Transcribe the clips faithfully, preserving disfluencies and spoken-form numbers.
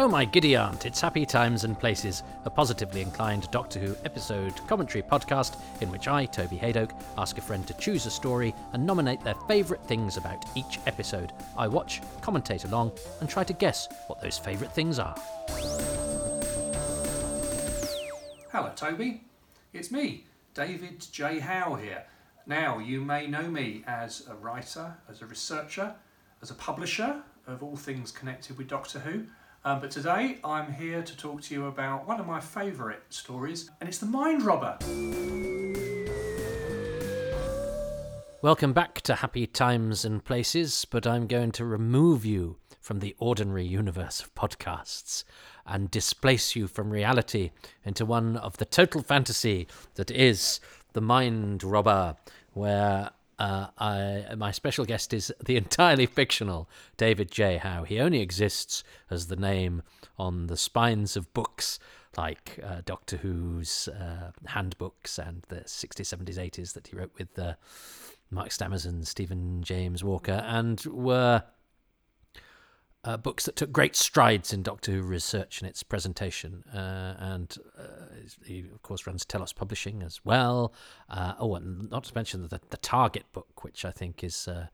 Oh my giddy aunt, it's Happy Times and Places, a positively inclined Doctor Who episode commentary podcast in which I, Toby Hadoke, ask a friend to choose a story and nominate their favourite things about each episode. I watch, commentate along, and try to guess what those favourite things are. Hello Toby, it's me, David J. Howe here. Now, you may know me as a writer, as a researcher, as a publisher of all things connected with Doctor Who. Um, but today I'm here to talk to you about one of my favourite stories, and it's The Mind Robber. Welcome back to Happy Times and Places, but I'm going to remove you from the ordinary universe of podcasts and displace you from reality into one of the total fantasy that is The Mind Robber, where Uh, I, my special guest is the entirely fictional David J. Howe. He only exists as the name on the spines of books like uh, Doctor Who's uh, handbooks and the sixties, seventies, eighties that he wrote with uh, Mark Stammers and Stephen James Walker, and were uh, books that took great strides in Doctor Who research and its presentation. Uh, and uh, he, of course, runs Telos Publishing as well. Uh, oh, and not to mention the, the Target book, which I think is, uh,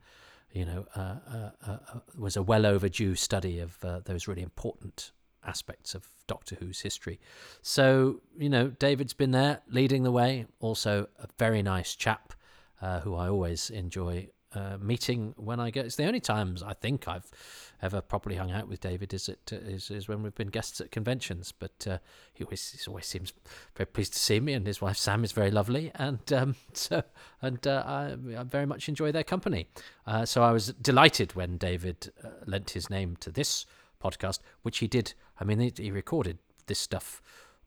you know, uh, uh, uh, was a well overdue study of uh, those really important aspects of Doctor Who's history. So, you know, David's been there leading the way. Also a very nice chap uh, who I always enjoy Uh, meeting when I go. It's the only times I think I've ever properly hung out with David is it is, is when we've been guests at conventions, but uh, he always he always seems very pleased to see me, and his wife Sam is very lovely, and um, so and uh, I, I very much enjoy their company. Uh, so I was delighted when David uh, lent his name to this podcast, which he did. I mean, he, he recorded this stuff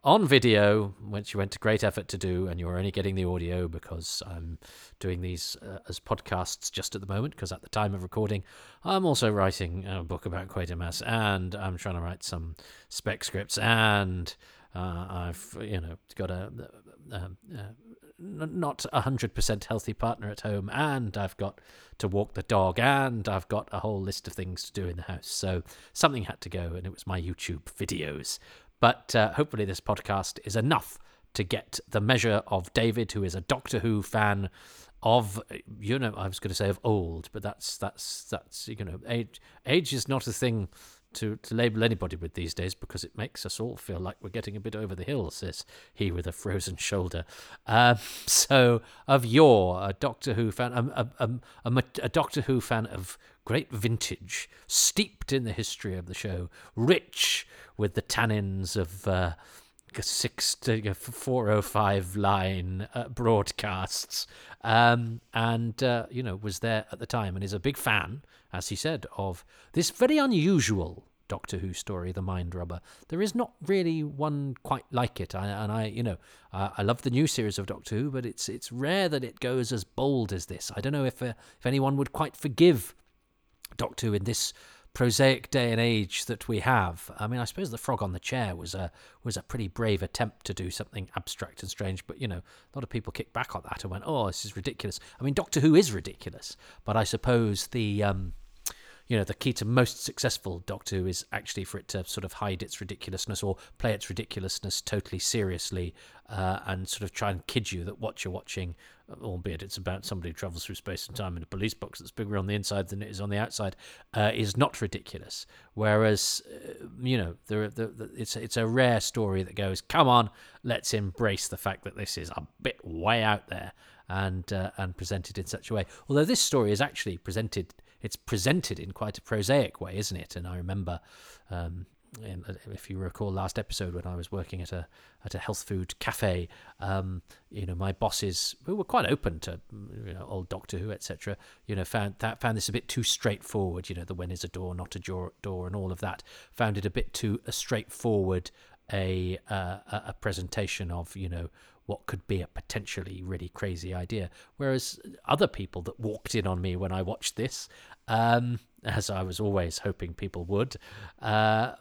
on video, which you went to great effort to do, and you're only getting the audio because I'm doing these uh, as podcasts just at the moment, because at the time of recording, I'm also writing a book about Quatermass, and I'm trying to write some spec scripts, and uh, I've, you know, got a, a, a, a not one hundred percent healthy partner at home, and I've got to walk the dog, and I've got a whole list of things to do in the house. So something had to go, and it was my YouTube videos. But uh, hopefully this podcast is enough to get the measure of David, who is a Doctor Who fan of, you know, I was going to say of old, but that's, that's, that's you know, age age is not a thing to, to label anybody with these days, because it makes us all feel like we're getting a bit over the hill, says he with a frozen shoulder. Um, so of yore, a Doctor Who fan, a, a, a, a Doctor Who fan of great vintage, steeped in the history of the show, rich with the tannins of uh, six to four oh five line uh, broadcasts, um, and uh, you know was there at the time, and is a big fan, as he said, of this very unusual Doctor Who story, The Mind Robber. There is not really one quite like it. I, and I, you know, uh, I love the new series of Doctor Who, but it's it's rare that it goes as bold as this. I don't know if uh, if anyone would quite forgive Doctor Who in this prosaic day and age that we have. I mean, I suppose the frog on the chair was a was a pretty brave attempt to do something abstract and strange, but, you know, a lot of people kicked back on that and went, oh, this is ridiculous. I mean, Doctor Who is ridiculous, but I suppose the, um, you know, the key to most successful Doctor Who is actually for it to sort of hide its ridiculousness or play its ridiculousness totally seriously uh, and sort of try and kid you that what you're watching, albeit it's about somebody who travels through space and time in a police box that's bigger on the inside than it is on the outside, uh, is not ridiculous. Whereas, uh, you know, there, there, there, it's, it's a rare story that goes, come on, let's embrace the fact that this is a bit way out there, and uh, and presented in such a way. Although this story is actually presented, it's presented in quite a prosaic way, isn't it? And I remember, um, in, if you recall last episode when I was working at a at a health food cafe, um, you know, my bosses, who were quite open to, you know, old Doctor Who, et cetera, you know, found that found this a bit too straightforward. You know, the when is a door, not a door, door, and all of that, found it a bit too a straightforward a uh, a presentation of, you know, what could be a potentially really crazy idea. Whereas other people that walked in on me when I watched this, um, as I was always hoping people would, uh,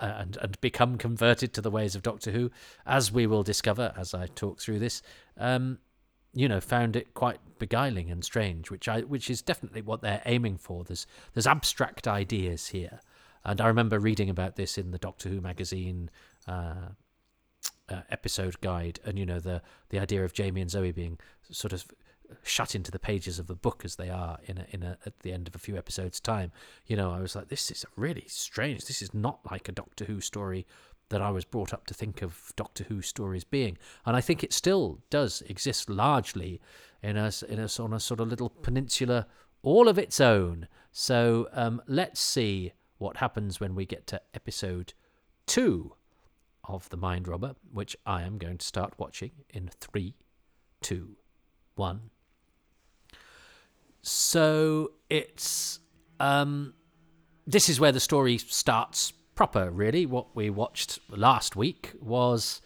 and, and become converted to the ways of Doctor Who, as we will discover as I talk through this, um, you know, found it quite beguiling and strange, which I which is definitely what they're aiming for. There's, there's abstract ideas here. And I remember reading about this in the Doctor Who magazine uh, uh, episode guide, and, you know, the the idea of Jamie and Zoe being sort of shut into the pages of the book as they are in a, in a, at the end of a few episodes' time. You know, I was like, this is really strange. This is not like a Doctor Who story that I was brought up to think of Doctor Who stories being. And I think it still does exist largely in a, in a, on a sort of little peninsula all of its own. So um, let's see what happens when we get to episode two of The Mind Robber, which I am going to start watching in three, two, one. So it's um, this is where the story starts proper, really. What we watched last week was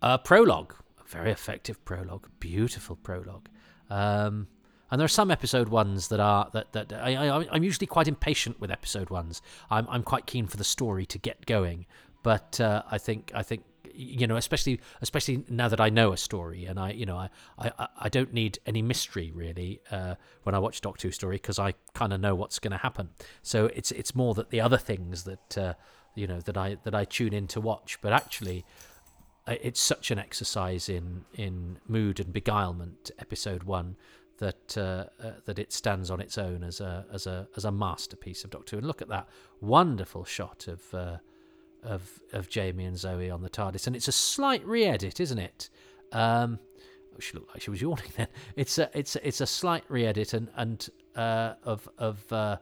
a prologue, a very effective prologue, beautiful prologue. Um, and there are some episode ones that are that that I, I, I'm usually quite impatient with episode ones. I'm I'm quite keen for the story to get going, but uh, I think I think. You know, especially especially now that I know a story, and I, you know, I, I, I don't need any mystery really uh, when I watch Doctor Who story, because I kind of know what's going to happen. So it's it's more that the other things that uh, you know that I that I tune in to watch. But actually, it's such an exercise in in mood and beguilement, episode one, that uh, uh, that it stands on its own as a as a as a masterpiece of Doctor Who. And look at that wonderful shot of. Uh, of of Jamie and Zoe on the TARDIS, and it's a slight re-edit, isn't it? Um, she looked like she was yawning then. It's a it's a, it's a slight re-edit and and uh, of of uh,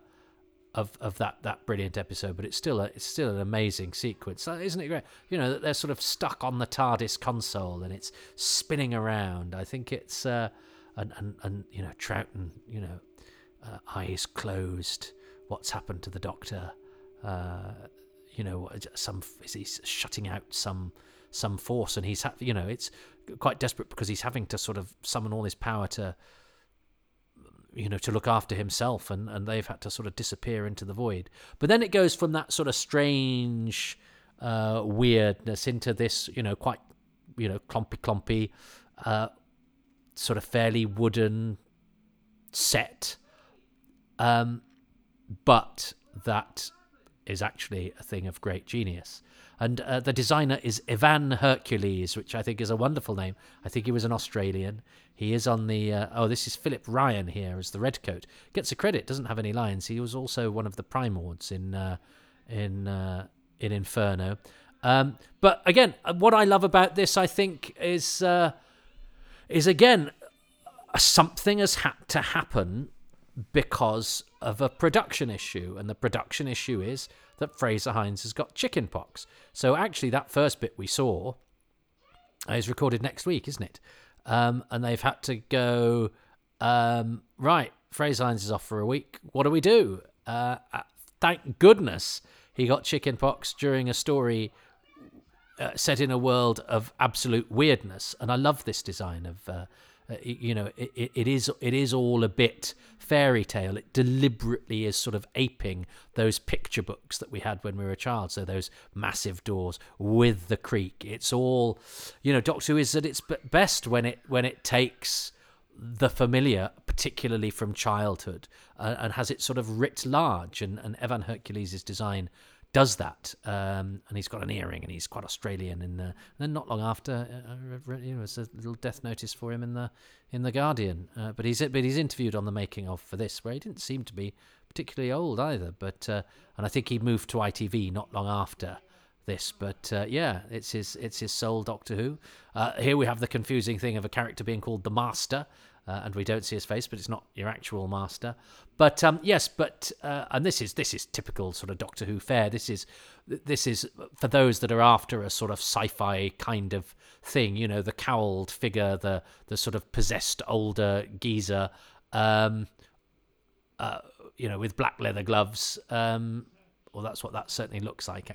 of of that, that brilliant episode, but it's still a, it's still an amazing sequence, isn't it? Great, you know, that they're sort of stuck on the TARDIS console and it's spinning around. I think it's uh, and, and and you know Troughton, you know, uh, eyes closed. What's happened to the Doctor? Uh, You know, some is he's shutting out some some force, and he's ha- you know it's quite desperate because he's having to sort of summon all his power to, you know, to look after himself, and, and they've had to sort of disappear into the void. But then it goes from that sort of strange uh, weirdness into this, you know, quite you know clumpy clumpy, uh, sort of fairly wooden set, um, but that. Is actually a thing of great genius. And uh, the designer is Ivan Hercules, which I think is a wonderful name. I think he was an Australian. He is on the... Uh, oh, this is Philip Ryan here as the Redcoat. Gets a credit, doesn't have any lines. He was also one of the Primords in uh, in uh, in Inferno. Um, but again, what I love about this, I think, is, uh, is again, something has had to happen because of a production issue, and the production issue is that Fraser Hines has got chicken pox. So actually that first bit we saw is recorded next week, isn't it? Um, and they've had to go, um, right, Fraser Hines is off for a week. What do we do? Uh, thank goodness he got chicken pox during a story uh, set in a world of absolute weirdness. And I love this design of... Uh, Uh, you know, it, it is it is all a bit fairy tale. It deliberately is sort of aping those picture books that we had when we were a child. So those massive doors with the creak. It's all, you know, Doctor Who is at its best when it when it takes the familiar, particularly from childhood, uh, and has it sort of writ large. And, and Evan Hercules' design does that, um, and he's got an earring, and he's quite Australian. In the, and then not long after, uh, you know, it's a little death notice for him in the in the Guardian. Uh, but he's but he's interviewed on the making of for this, where he didn't seem to be particularly old either. But uh, and I think he moved to I T V not long after this. But uh, yeah, it's his it's his sole Doctor Who. Uh, here we have the confusing thing of a character being called the Master. Uh, and we don't see his face, but it's not your actual master. But um, yes, but uh, and this is this is typical sort of Doctor Who fare. This is this is for those that are after a sort of sci-fi kind of thing. You know, the cowled figure, the the sort of possessed older geezer, um, uh, you know, with black leather gloves. Um, well, that's what that certainly looks like,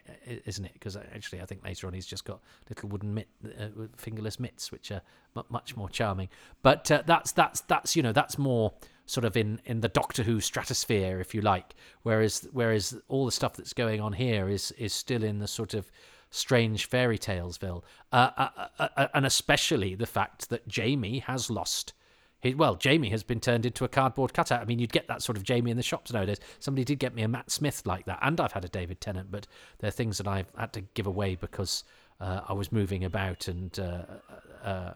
isn't it? Because actually, I think later on he's just got little wooden mitt, uh, fingerless mitts, which are m- much more charming. But uh, that's that's that's you know that's more sort of in, in the Doctor Who stratosphere, if you like. Whereas whereas all the stuff that's going on here is is still in the sort of strange fairy talesville, uh, uh, uh, uh, and especially the fact that Jamie has lost Well, Jamie has been turned into a cardboard cutout. I mean, you'd get that sort of Jamie in the shops nowadays. Somebody did get me a Matt Smith like that, and I've had a David Tennant, but they're things that I've had to give away because uh, I was moving about, and uh, uh,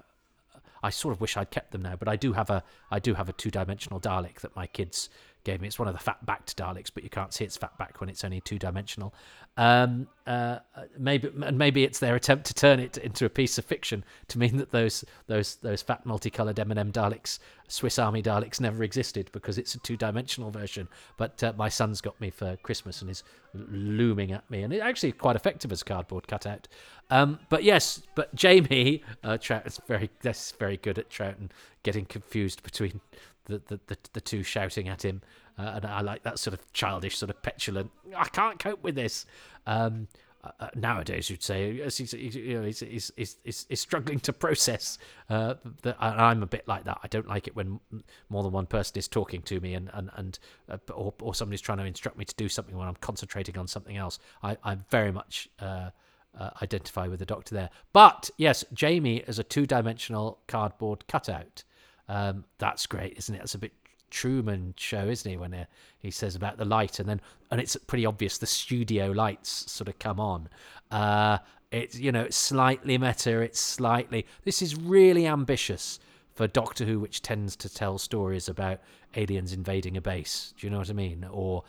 I sort of wish I'd kept them now. But I do have a I do have a two-dimensional Dalek that my kids gave me. It's one of the fat-backed Daleks, but you can't see it's fat-back when it's only two-dimensional. Um, uh, maybe and maybe it's their attempt to turn it into a piece of fiction to mean that those those those fat, multicoloured M and M Daleks, Swiss Army Daleks, never existed because it's a two-dimensional version. But uh, my son's got me for Christmas and is looming at me, and it's actually quite effective as a cardboard cutout. Um, but yes, but Jamie uh, Trouton is very that's very good at Trouton getting confused between The, the the the two shouting at him, uh, and I like that sort of childish, sort of petulant, I can't cope with this. Um, uh, nowadays, you'd say he's he's, you know, he's, he's, he's, he's struggling to process. Uh, the, and I'm a bit like that. I don't like it when more than one person is talking to me, and and and uh, or or somebody's trying to instruct me to do something when I'm concentrating on something else. I I very much uh, uh, identify with the Doctor there. But yes, Jamie is a two-dimensional cardboard cutout. Um, that's great, isn't it? That's a bit Truman Show, isn't he? When he, he says about the light, and then and it's pretty obvious the studio lights sort of come on. Uh, it's you know, it's slightly meta. It's slightly. This is really ambitious for Doctor Who, which tends to tell stories about aliens invading a base. Do you know what I mean? Or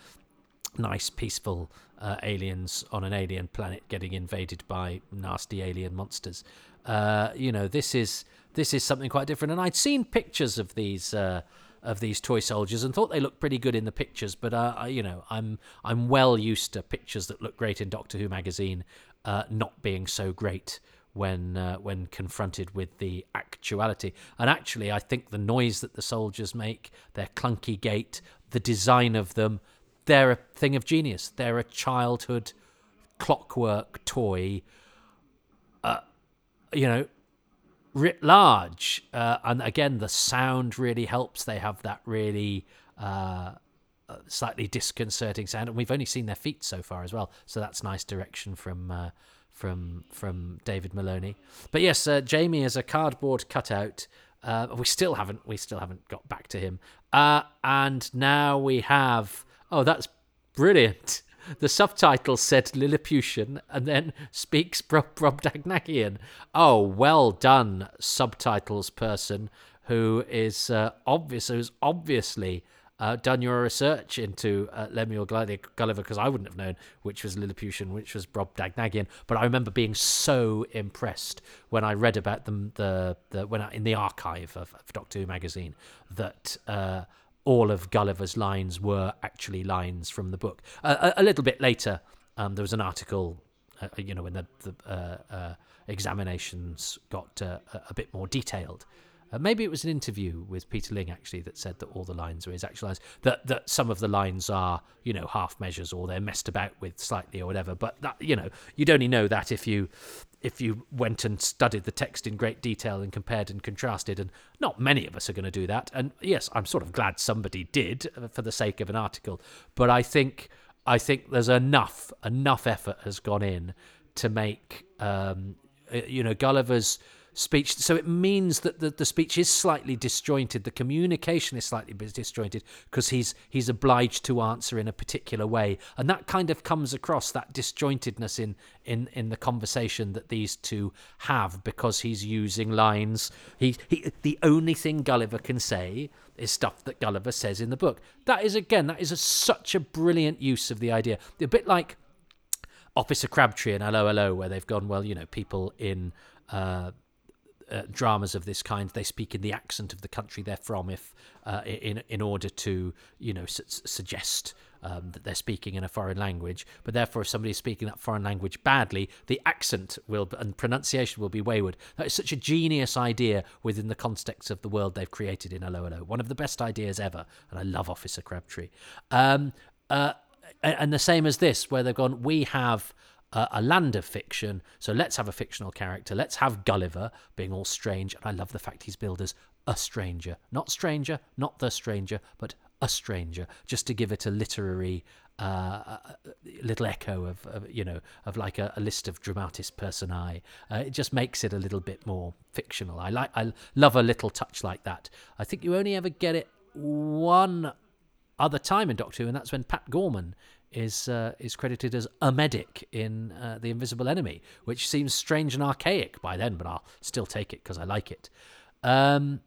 nice, peaceful uh, aliens on an alien planet getting invaded by nasty alien monsters. Uh, you know, this is this is something quite different. And I'd seen pictures of these uh, of these toy soldiers and thought they looked pretty good in the pictures. But uh, I, you know, I'm I'm well used to pictures that look great in Doctor Who magazine uh, not being so great when uh, when confronted with the actuality. And actually, I think the noise that the soldiers make, their clunky gait, the design of them, they're a thing of genius. They're a childhood clockwork toy. Uh, you know, writ large. Uh, and again, the sound really helps. They have that really uh, slightly disconcerting sound. And we've only seen their feet so far as well. So that's nice direction from uh, from from David Maloney. But yes, uh, Jamie is a cardboard cutout. Uh, we still haven't we still haven't got back to him. Uh, and now we have... Oh, that's brilliant. The subtitle said Lilliputian and then speaks Bro- Brobdingnagian. Oh, well done, subtitles person who is uh, obvious, who's obviously uh, done your research into uh, Lemuel Gulliver, because I wouldn't have known which was Lilliputian, which was Brobdingnagian. But I remember being so impressed when I read about them the, the when I, in the archive of, of Doctor Who magazine that... Uh, all of Gulliver's lines were actually lines from the book. Uh, a, a little bit later, um, there was an article, uh, you know, when the, the uh, uh, examinations got uh, a bit more detailed. Uh, maybe it was an interview with Peter Ling, actually, that said that all the lines were his actual lines, that, that some of the lines are, you know, half measures or they're messed about with slightly or whatever. But, that, you know, you'd only know that if you... if you went and studied the text in great detail and compared and contrasted, and not many of us are going to do that. And yes, I'm sort of glad somebody did for the sake of an article, but I think I think there's enough enough effort has gone in to make um, you know Gulliver's speech. So it means that the, the speech is slightly disjointed. The communication is slightly disjointed because he's he's obliged to answer in a particular way, and that kind of comes across, that disjointedness in in in the conversation that these two have, because he's using lines. He he the only thing Gulliver can say is stuff that Gulliver says in the book. That is again that is a, such a brilliant use of the idea. A bit like Officer Crabtree and Hello Hello, where they've gone, well, you know, people in uh, Uh, dramas of this kind, they speak in the accent of the country they're from, if uh, in in order to you know su- suggest um, that they're speaking in a foreign language. But therefore, if somebody is speaking that foreign language badly, the accent will and pronunciation will be wayward. That is such a genius idea within the context of the world they've created in Hello Hello. One of the best ideas ever, and I love Officer Crabtree. Um, uh, and the same as this, where they've gone, we have. Uh, a land of fiction, so let's have a fictional character. Let's have Gulliver being all strange, and I love the fact he's billed as a stranger, not stranger, not the stranger, but a stranger, just to give it a literary uh, little echo of, of, you know, of like a, a list of dramatis personae. Uh, it just makes it a little bit more fictional. I like, I love a little touch like that. I think you only ever get it one other time in Doctor Who, and that's when Pat Gorman is uh, is credited as a medic in uh, The Invisible Enemy, which seems strange and archaic by then, but I'll still take it because I like it. Um,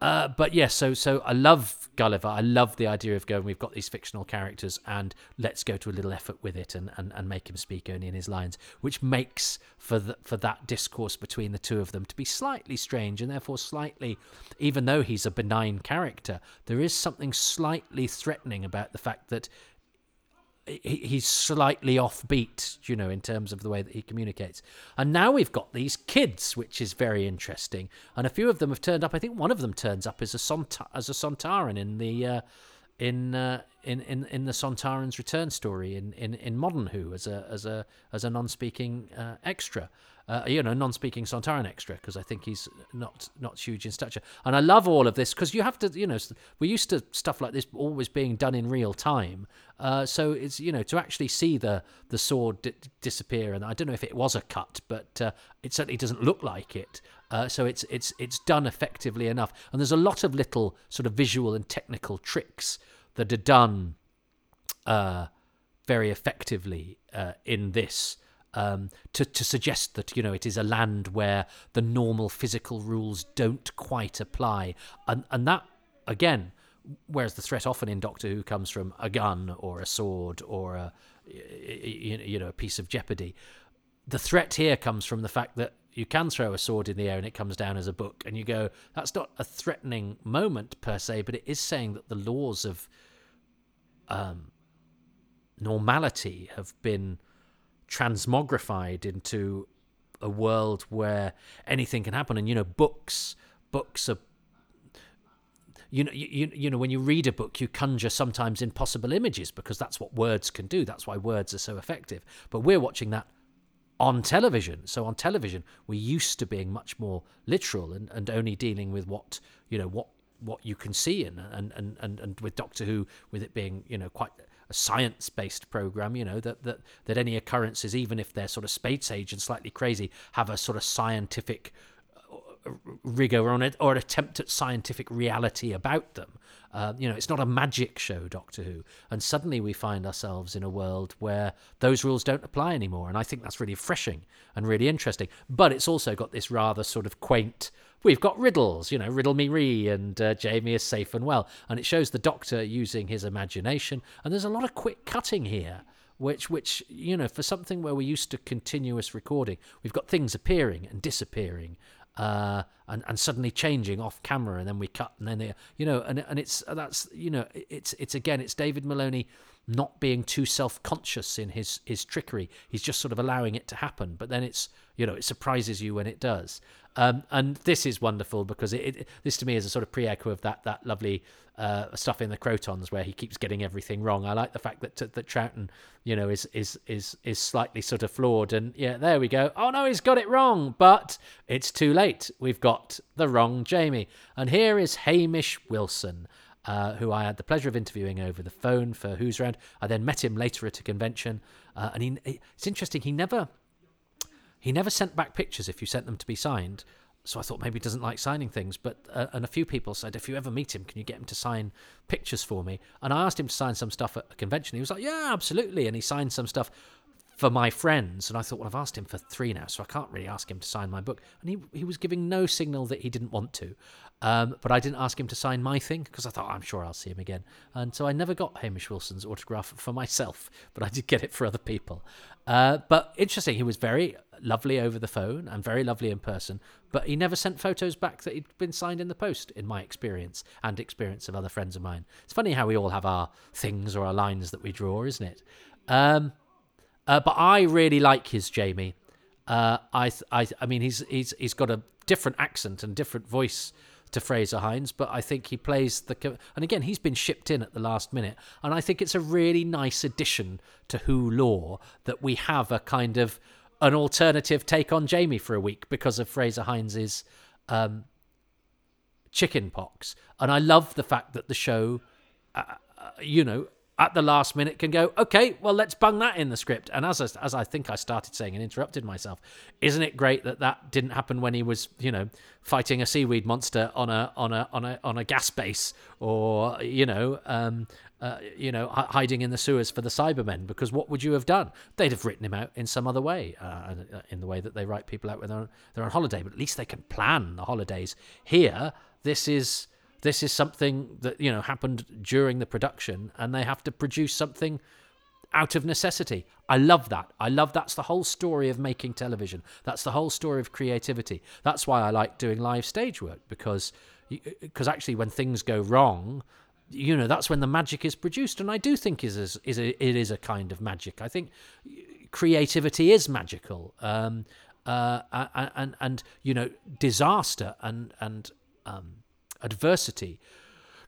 uh, but yes, yeah, so so I love Gulliver. I love the idea of going, we've got these fictional characters and let's go to a little effort with it and, and, and make him speak only in his lines, which makes for the, for that discourse between the two of them to be slightly strange and therefore slightly, even though he's a benign character, there is something slightly threatening about the fact that he's slightly offbeat, you know, in terms of the way that he communicates. And now we've got these kids, which is very interesting. And a few of them have turned up. I think one of them turns up as a Sonta- as a Sontaran in the uh, in, uh, in in in the Sontaran's Return story in, in, in Modern Who as a as a as a non-speaking uh, extra, uh, you know, non-speaking Sontaran extra, because I think he's not not huge in stature. And I love all of this because you have to, you know, we're used to stuff like this always being done in real time. Uh, so it's, you know, to actually see the the sword d- disappear, and I don't know if it was a cut, but uh, it certainly doesn't look like it. Uh, so it's it's it's done effectively enough, and there's a lot of little sort of visual and technical tricks that are done uh, very effectively uh, in this um, to to suggest that, you know, it is a land where the normal physical rules don't quite apply, and and that again. Whereas the threat often in Doctor Who comes from a gun or a sword or a, you know, a piece of jeopardy, the threat here comes from the fact that you can throw a sword in the air and it comes down as a book, and you go, that's not a threatening moment per se, but it is saying that the laws of um, normality have been transmogrified into a world where anything can happen. And, you know, books, books are, You know, you, you know, when you read a book, you conjure sometimes impossible images because that's what words can do. That's why words are so effective. But we're watching that on television. So on television, we're used to being much more literal and, and only dealing with what, you know, what what you can see. And and, and, and with Doctor Who, with it being, you know, quite a science-based program, you know, that, that, that any occurrences, even if they're sort of space age and slightly crazy, have a sort of scientific rigor on it or an attempt at scientific reality about them. Uh, you know, it's not a magic show, Doctor Who. And suddenly we find ourselves in a world where those rules don't apply anymore. And I think that's really refreshing and really interesting. But it's also got this rather sort of quaint, we've got riddles, you know, riddle me re, and uh, Jamie is safe and well. And it shows the Doctor using his imagination. And there's a lot of quick cutting here. Which, which you know, for something where we're used to continuous recording, we've got things appearing and disappearing, uh, and and suddenly changing off camera, and then we cut, and then they, you know, and and it's that's you know, it's it's again, it's David Maloney not being too self-conscious in his his trickery. He's just sort of allowing it to happen, but then it's you know, it surprises you when it does. Um, and this is wonderful because it, it this to me is a sort of pre-echo of that that lovely uh, stuff in the Crotons where he keeps getting everything wrong. I like the fact that that Troughton, you know, is is is is slightly sort of flawed, and yeah, there we go. Oh no, he's got it wrong, but it's too late. We've got the wrong Jamie, and here is Hamish Wilson. Uh, who I had the pleasure of interviewing over the phone for Who's Round. I then met him later at a convention, uh, and he, it's interesting. He never, he never sent back pictures if you sent them to be signed. So I thought maybe he doesn't like signing things. But uh, and a few people said, if you ever meet him, can you get him to sign pictures for me? And I asked him to sign some stuff at a convention. He was like, yeah, absolutely, and he signed some stuff for my friends. And I thought, well, I've asked him for three now, so I can't really ask him to sign my book. And he, he was giving no signal that he didn't want to. Um, but I didn't ask him to sign my thing because I thought, I'm sure I'll see him again. And so I never got Hamish Wilson's autograph for myself, but I did get it for other people. Uh, but interesting, he was very lovely over the phone and very lovely in person, but he never sent photos back that he'd been signed in the post, in my experience and experience of other friends of mine. It's funny how we all have our things or our lines that we draw, isn't it? Um, Uh, but I really like his Jamie. Uh, I, th- I, th- I mean, he's he's he's got a different accent and different voice to Fraser Hines, but I think he plays the. Co- and again, he's been shipped in at the last minute, and I think it's a really nice addition to Who lore that we have a kind of an alternative take on Jamie for a week because of Fraser Hines's um, chicken pox. And I love the fact that the show, uh, uh, you know, at the last minute can go, okay, well, let's bung that in the script. And as I, as I think I started saying and interrupted myself, isn't it great that that didn't happen when he was, you know, fighting a seaweed monster on a on a on a on a gas base, or you know, um, uh, you know, h- hiding in the sewers for the Cybermen? Because what would you have done? They'd have written him out in some other way, uh, in the way that they write people out when they're on, they're on holiday. But at least they can plan the holidays. Here, this is. This is something that, you know, happened during the production, and they have to produce something out of necessity. I love that. I love that's the whole story of making television. That's the whole story of creativity. That's why I like doing live stage work, because because actually when things go wrong, you know, that's when the magic is produced. And I do think is is, is a, it is a kind of magic. I think creativity is magical, um, uh, and, and and you know, disaster and and um, adversity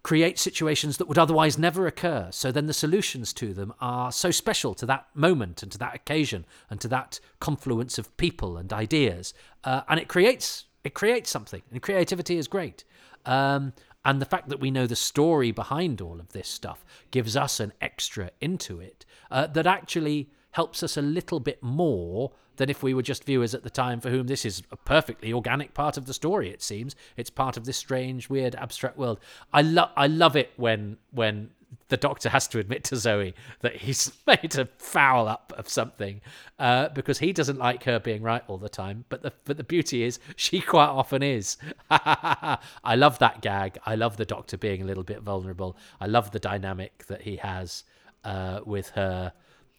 creates situations that would otherwise never occur. So then the solutions to them are so special to that moment and to that occasion and to that confluence of people and ideas. Uh, and it creates it creates something. And creativity is great. Um, and the fact that we know the story behind all of this stuff gives us an extra into it uh, that actually helps us a little bit more than if we were just viewers at the time, for whom this is a perfectly organic part of the story, it seems. It's part of this strange, weird, abstract world. I love I love it when when the Doctor has to admit to Zoe that he's made a foul up of something, uh, because he doesn't like her being right all the time. But the but the beauty is she quite often is. I love that gag. I love the Doctor being a little bit vulnerable. I love the dynamic that he has uh, with her.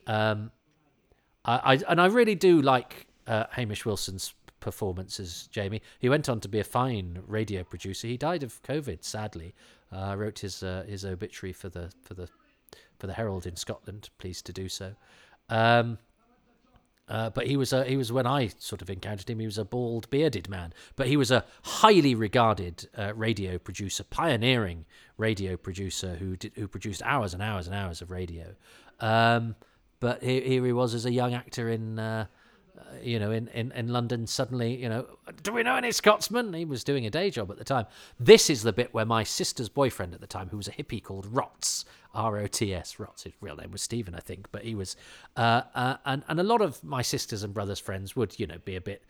Um I, and I really do like uh, Hamish Wilson's performance as Jamie. He went on to be a fine radio producer. He died of COVID, sadly. Uh, I wrote his uh, his obituary for the for the for the Herald in Scotland. Pleased to do so. Um, uh, but he was a, he was when I sort of encountered him. He was a bald, bearded man, but he was a highly regarded uh, radio producer, pioneering radio producer who did, who produced hours and hours and hours of radio. Um, But here he was as a young actor in, uh, you know, in, in, in London. Suddenly, you know, do we know any Scotsmen? He was doing a day job at the time. This is the bit where my sister's boyfriend at the time, who was a hippie called Rots, R O T S, Rots, his real name was Stephen, I think. But he was, uh, uh, and, and a lot of my sisters and brothers' friends would, you know, be a bit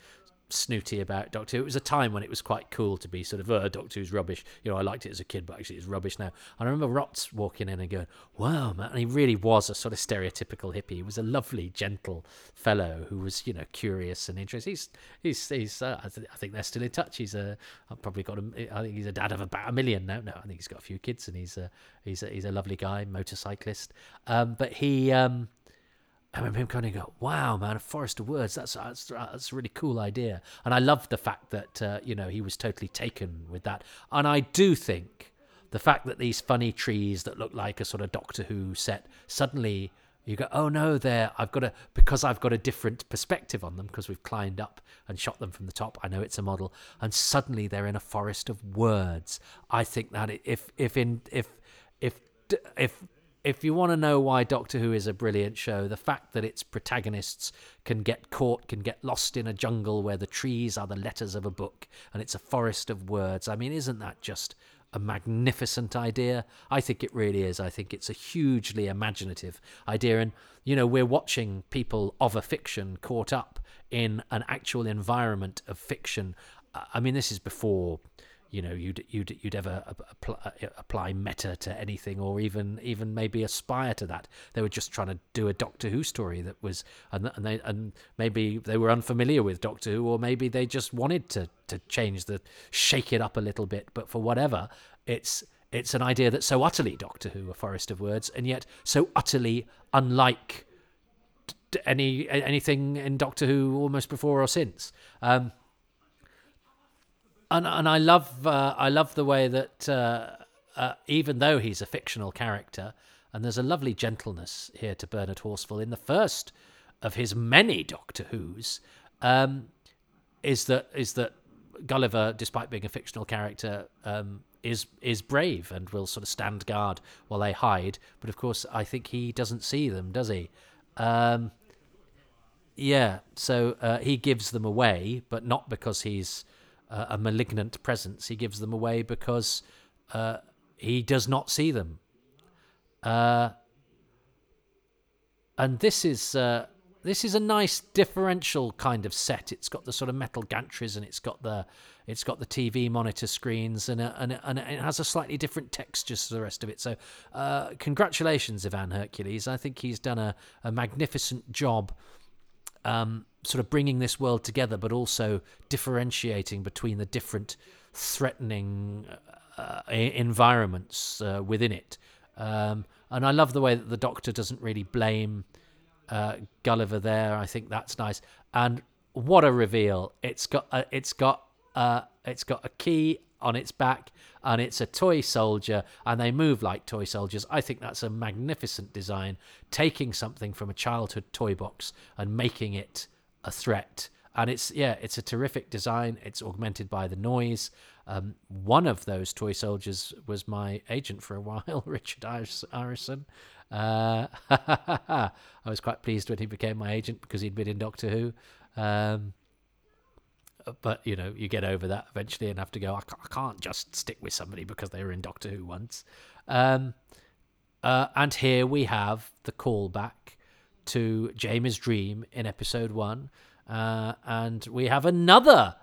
snooty about Doctor Who. It was a time when it was quite cool to be sort of, oh, Doctor Who's rubbish. You know, I liked it as a kid, but actually it's rubbish now. And I remember Rots walking in and going, wow, man. And he really was a sort of stereotypical hippie. He was a lovely, gentle fellow who was, you know, curious and interested. He's, he's, he's, uh, I, th- I think they're still in touch. He's a, I've probably got him, I think he's a dad of about a million now. No, I think he's got a few kids, and he's a, he's a, he's a lovely guy, motorcyclist. Um, but he, um, I remember him kind of go, wow, man, a forest of words. That's, that's that's a really cool idea. And I love the fact that, uh, you know, he was totally taken with that. And I do think the fact that these funny trees that look like a sort of Doctor Who set, suddenly you go, oh, no, there, I've got a, because I've got a different perspective on them, because we've climbed up and shot them from the top. I know it's a model. And suddenly they're in a forest of words. I think that if, if in, if, if, if, If you want to know why Doctor Who is a brilliant show, the fact that its protagonists can get caught, can get lost in a jungle where the trees are the letters of a book and it's a forest of words. I mean, isn't that just a magnificent idea? I think it really is. I think it's a hugely imaginative idea. And, you know, we're watching people of a fiction caught up in an actual environment of fiction. I mean, this is before... You know, you'd you'd you'd ever apply, apply meta to anything, or even even maybe aspire to that. They were just trying to do a Doctor Who story that was, and and they and maybe they were unfamiliar with Doctor Who, or maybe they just wanted to to change the shake it up a little bit. But for whatever, it's it's an idea that's so utterly Doctor Who, a forest of words, and yet so utterly unlike any anything in Doctor Who almost before or since. Um, And and I love uh, I love the way that uh, uh, even though he's a fictional character, and there's a lovely gentleness here to Bernard Horsfall in the first of his many Doctor Who's, um, is that is that Gulliver, despite being a fictional character, um, is is brave and will sort of stand guard while they hide. But of course, I think he doesn't see them, does he? Um, yeah. So uh, he gives them away, but not because he's uh, a malignant presence. He gives them away because uh, he does not see them. Uh, and this is uh, this is a nice differential kind of set. It's got the sort of metal gantries, and it's got the it's got the T V monitor screens, and a, and a, and it has a slightly different texture to the rest of it. So, uh, congratulations, Ivan Hercules. I think he's done a, a magnificent job. Um, sort of bringing this world together, but also differentiating between the different threatening uh, environments uh, within it. Um, and I love the way that the Doctor doesn't really blame uh, Gulliver there. I think that's nice. And what a reveal! It's got uh, it's got uh, it's got a key on its back, and it's a toy soldier, and they move like toy soldiers. I think that's a magnificent design, taking something from a childhood toy box and making it a threat. And it's, yeah, it's a terrific design. It's augmented by the noise. Um, one of those toy soldiers was my agent for a while, Richard Harrison. Uh, I was quite pleased when he became my agent because he'd been in Doctor Who. Um, But, you know, you get over that eventually and have to go, I can't, I can't just stick with somebody because they were in Doctor Who once. Um, uh, and here we have the callback to Jamie's dream in episode one. Uh, and we have another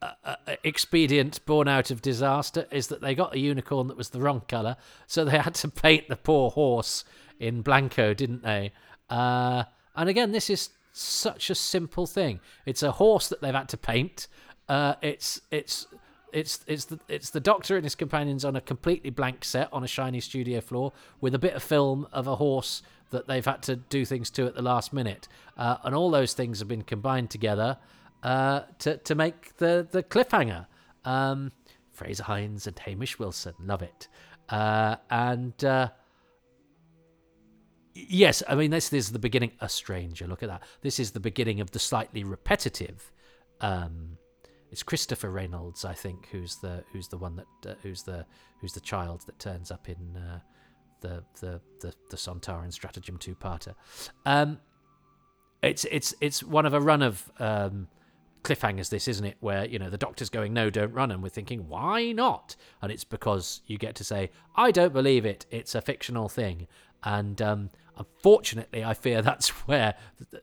uh, uh, expedient born out of disaster, is that they got a unicorn that was the wrong colour. So they had to paint the poor horse in Blanco, didn't they? Uh, and again, this is such a simple thing. It's a horse that they've had to paint. Uh, it's it's it's it's the it's the Doctor and his companions on a completely blank set on a shiny studio floor with a bit of film of a horse that they've had to do things to at the last minute. Uh, and all those things have been combined together uh, to to make the the cliffhanger. Um, Fraser Hines and Hamish Wilson, love it. Uh, and. Uh, Yes, I mean, this, this is the beginning. A stranger, look at that. This is the beginning of the slightly repetitive. Um, it's Christopher Reynolds, I think, who's the who's the one that uh, who's the who's the child that turns up in uh, the, the the the Sontaran Stratagem two-parter. Um, it's it's it's one of a run of um, cliffhangers, this, isn't it? Where, you know, the Doctor's going, no, don't run, and we're thinking, why not? And it's because you get to say, I don't believe it. It's a fictional thing. And um, unfortunately, I fear that's where,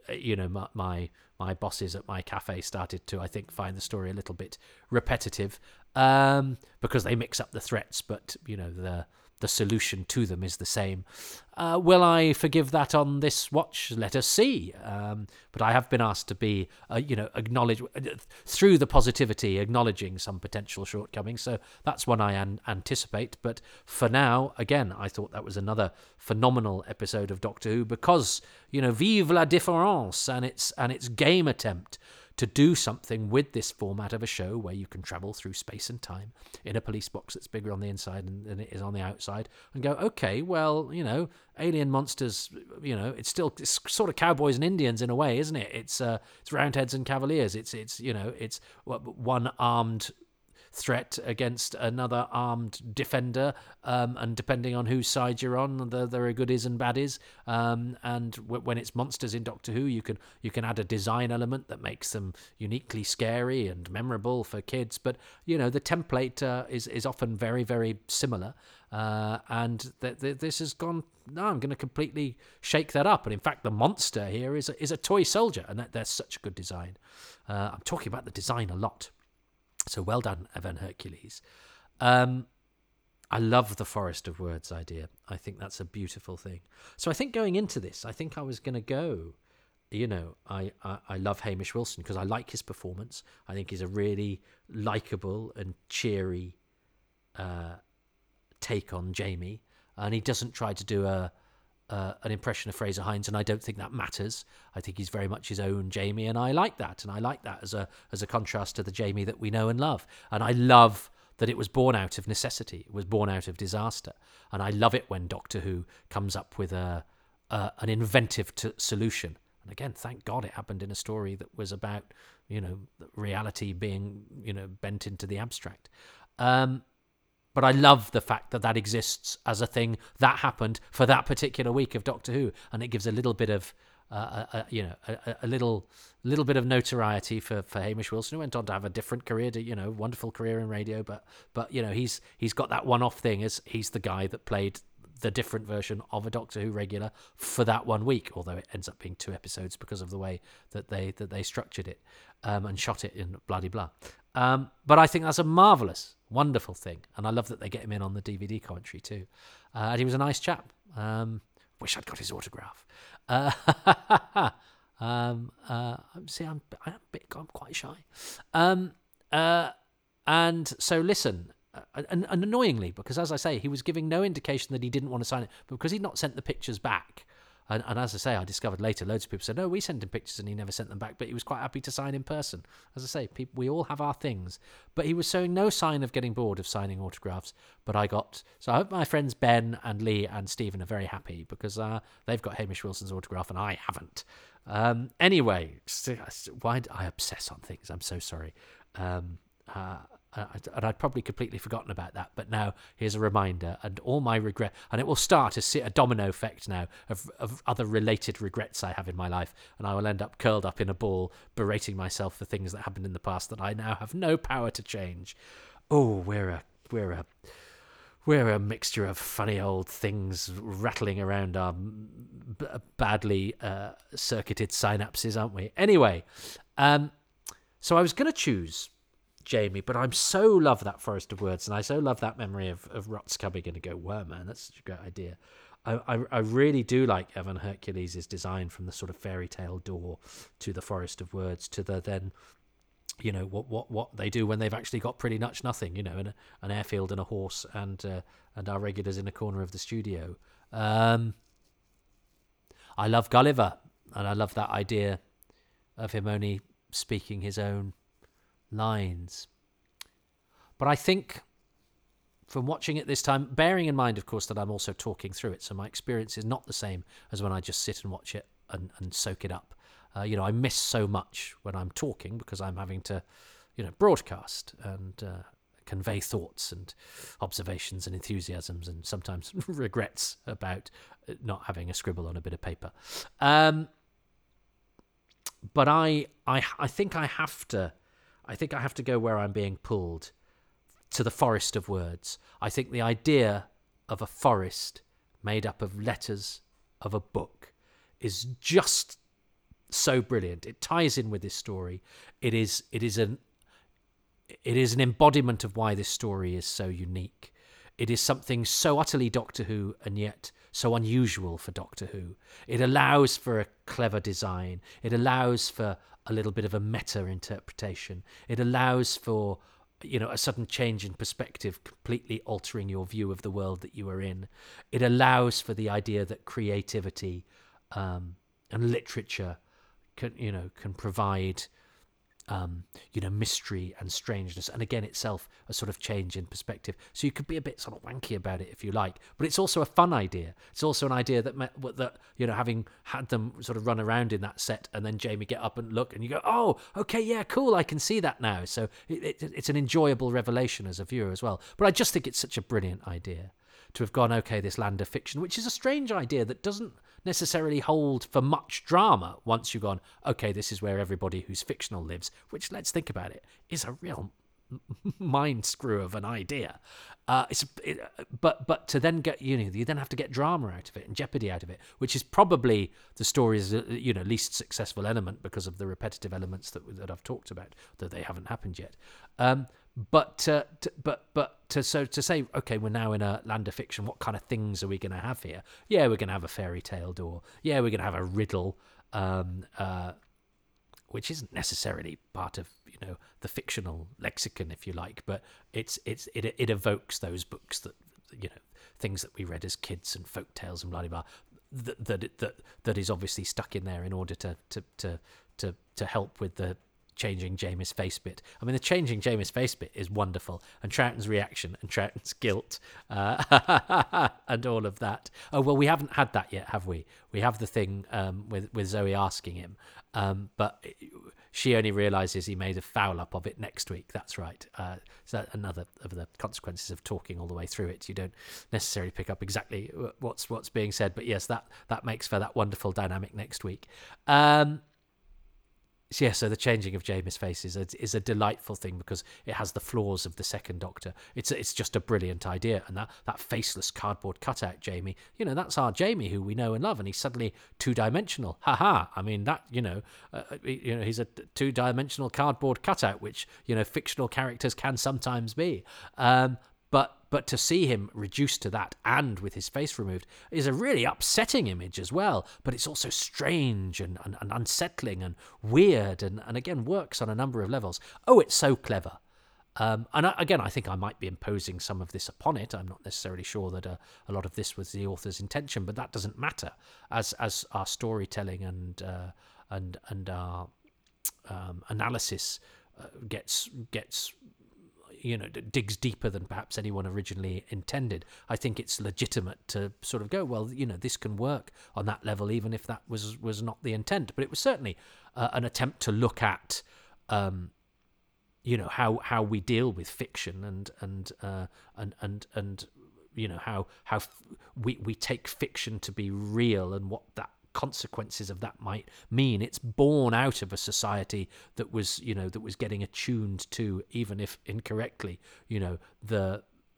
you know, my, my my bosses at my cafe started to, I think, find the story a little bit repetitive um, because they mix up the threats. But, you know, the the solution to them is the same. Uh, will I forgive that on this watch? Let us see. Um, but I have been asked to be, uh, you know, acknowledge through the positivity, acknowledging some potential shortcomings. So that's one I an- anticipate. But for now, again, I thought that was another phenomenal episode of Doctor Who because, you know, vive la différence and its and its game attempt to do something with this format of a show where you can travel through space and time in a police box that's bigger on the inside than it is on the outside and go, okay, well, you know, alien monsters, you know, it's still it's sort of cowboys and Indians in a way, isn't it? It's uh, it's roundheads and cavaliers. It's, it's you know, it's one armed threat against another armed defender, um, and depending on whose side you're on, there, there are goodies and baddies. Um, and w- when it's monsters in Doctor Who, you can you can add a design element that makes them uniquely scary and memorable for kids. But, you know, the template uh, is is often very, very similar. Uh, and th- th- this has gone, no, I'm going to completely shake that up. And in fact, the monster here is a, is a toy soldier, and that, that's such a good design. Uh, I'm talking about the design a lot. So well done, Ivan Hercules. Um, I love the forest of words idea. I think that's a beautiful thing. So I think going into this, I think I was going to go, you know, I, I, I love Hamish Wilson because I like his performance. I think he's a really likeable and cheery uh, take on Jamie. And he doesn't try to do a Uh, an impression of Fraser Hines, and I don't think that matters. I think he's very much his own Jamie, and I like that, and I like that as a as a contrast to the Jamie that we know and love. And I love that it was born out of necessity. It was born out of disaster, and I love it when Doctor Who comes up with a, a an inventive t- solution. And again, thank God it happened in a story that was about, you know, reality being, you know, bent into the abstract. Um, But I love the fact that that exists as a thing that happened for that particular week of Doctor Who. And it gives a little bit of uh, a, a, you know, a, a little little bit of notoriety for, for Hamish Wilson, who went on to have a different career, to, you know, wonderful career in radio. But but you know, he's he's got that one-off thing as he's the guy that played the different version of a Doctor Who regular for that one week, although it ends up being two episodes because of the way that they that they structured it um, and shot it in blah de blah. Um, but I think that's a marvellous, wonderful thing, and I love that they get him in on the D V D commentary too. Uh, and he was a nice chap. Um, wish I'd got his autograph. Uh, um, uh, see, I'm I'm, a bit, I'm quite shy. Um, uh, and so listen. Uh, and, and annoyingly, because as I say, he was giving no indication that he didn't want to sign it, but because he'd not sent the pictures back, and, and as I say, I discovered later loads of people said, no, we sent him pictures and he never sent them back, but he was quite happy to sign in person. As I say, people, we all have our things, but he was showing no sign of getting bored of signing autographs. But I got, so I hope my friends Ben and Lee and Stephen are very happy, because uh, they've got Hamish Wilson's autograph and I haven't. Um, anyway, why do I obsess on things? I'm so sorry. Um, uh, Uh, and I'd probably completely forgotten about that, but now here's a reminder, and all my regret, and it will start a, a domino effect now of, of other related regrets I have in my life, and I will end up curled up in a ball berating myself for things that happened in the past that I now have no power to change. Oh, we're a we're a we're a mixture of funny old things rattling around our b- badly uh, circuited synapses, aren't we? Anyway, um, so I was going to choose Jamie, but I'm so love that forest of words, and I so love that memory of, of Rots coming in and go, wow, man, that's such a great idea. I, I, I really do like Ivan Hercules' design, from the sort of fairy tale door to the forest of words to the then, you know, what what what they do when they've actually got pretty much nothing, you know, in a, an airfield and a horse and uh, and our regulars in a corner of the studio. Um, I love Gulliver, and I love that idea of him only speaking his own lines. But I think from watching it this time, bearing in mind, of course, that I'm also talking through it, so my experience is not the same as when I just sit and watch it and, and soak it up. Uh, you know, I miss so much when I'm talking, because I'm having to, you know, broadcast and uh, convey thoughts and observations and enthusiasms and sometimes regrets about not having a scribble on a bit of paper. Um, but I, I, I think I have to I think I have to go where I'm being pulled, to the forest of words. I think the idea of a forest made up of letters of a book is just so brilliant. It ties in with this story. It is it is an it is an embodiment of why this story is so unique. It is something so utterly Doctor Who and yet so unusual for Doctor Who. It allows for a clever design. It allows for a little bit of a meta interpretation. It allows for, you know, a sudden change in perspective, completely altering your view of the world that you are in. It allows for the idea that creativity um, and literature can, you know, can provide, um, you know, mystery and strangeness. And again, itself a sort of change in perspective. So you could be a bit sort of wanky about it if you like, but it's also a fun idea. It's also an idea that, that, you know, having had them sort of run around in that set and then Jamie get up and look and you go, oh, okay, yeah, cool, I can see that now. So it, it, it's an enjoyable revelation as a viewer as well. But I just think it's such a brilliant idea to have gone, okay, this land of fiction, which is a strange idea that doesn't necessarily hold for much drama once you've gone, okay, this is where everybody who's fictional lives, which, let's think about it, is a real mind screw of an idea. Uh, it's it, but but to then get, you know, you then have to get drama out of it and jeopardy out of it, which is probably the story's, you know, least successful element because of the repetitive elements that that I've talked about, though they haven't happened yet. Um, but uh, to, but but to so to say, okay, we're now in a land of fiction. What kind of things are we going to have here? Yeah, we're going to have a fairy tale door. Yeah, we're going to have a riddle. Um, uh, which isn't necessarily part of, you know, the fictional lexicon, if you like, but it's it's it it evokes those books that, you know, things that we read as kids and folk tales and blah blah blah, that that that, that is obviously stuck in there in order to to to to, to help with the changing Jamie's face bit. I mean, the changing Jamie's face bit is wonderful, and Troughton's reaction and Troughton's guilt uh, and all of that. Oh, well, we haven't had that yet, have we? We have the thing um, with, with Zoe asking him, um, but she only realises he made a foul-up of it next week. That's right. Uh, so another of the consequences of talking all the way through it. You don't necessarily pick up exactly what's what's being said, but yes, that, that makes for that wonderful dynamic next week. Um So yeah, so the changing of Jamie's face is a, is a delightful thing because it has the flaws of the second Doctor. It's it's just a brilliant idea. And that, that faceless cardboard cutout Jamie, you know, that's our Jamie who we know and love. And he's suddenly two-dimensional. Ha-ha. I mean, that, you know, uh, you know, he's a two-dimensional cardboard cutout, which, you know, fictional characters can sometimes be. Um, but But to see him reduced to that and with his face removed is a really upsetting image as well. But it's also strange and, and, and unsettling and weird and, and, again, works on a number of levels. Oh, it's so clever. Um, and, I, again, I think I might be imposing some of this upon it. I'm not necessarily sure that a, a lot of this was the author's intention, but that doesn't matter as as our storytelling and, uh, and, and our um, analysis uh, gets gets... you know, digs deeper than perhaps anyone originally intended. I think it's legitimate to sort of go, well, you know, this can work on that level, even if that was was not the intent. But it was certainly uh, an attempt to look at, um, you know, how how we deal with fiction and and uh, and and and you know how how we we take fiction to be real and what that consequences of that might mean. It's born out of a society that was, you know, that was getting attuned to, even if incorrectly, you know, the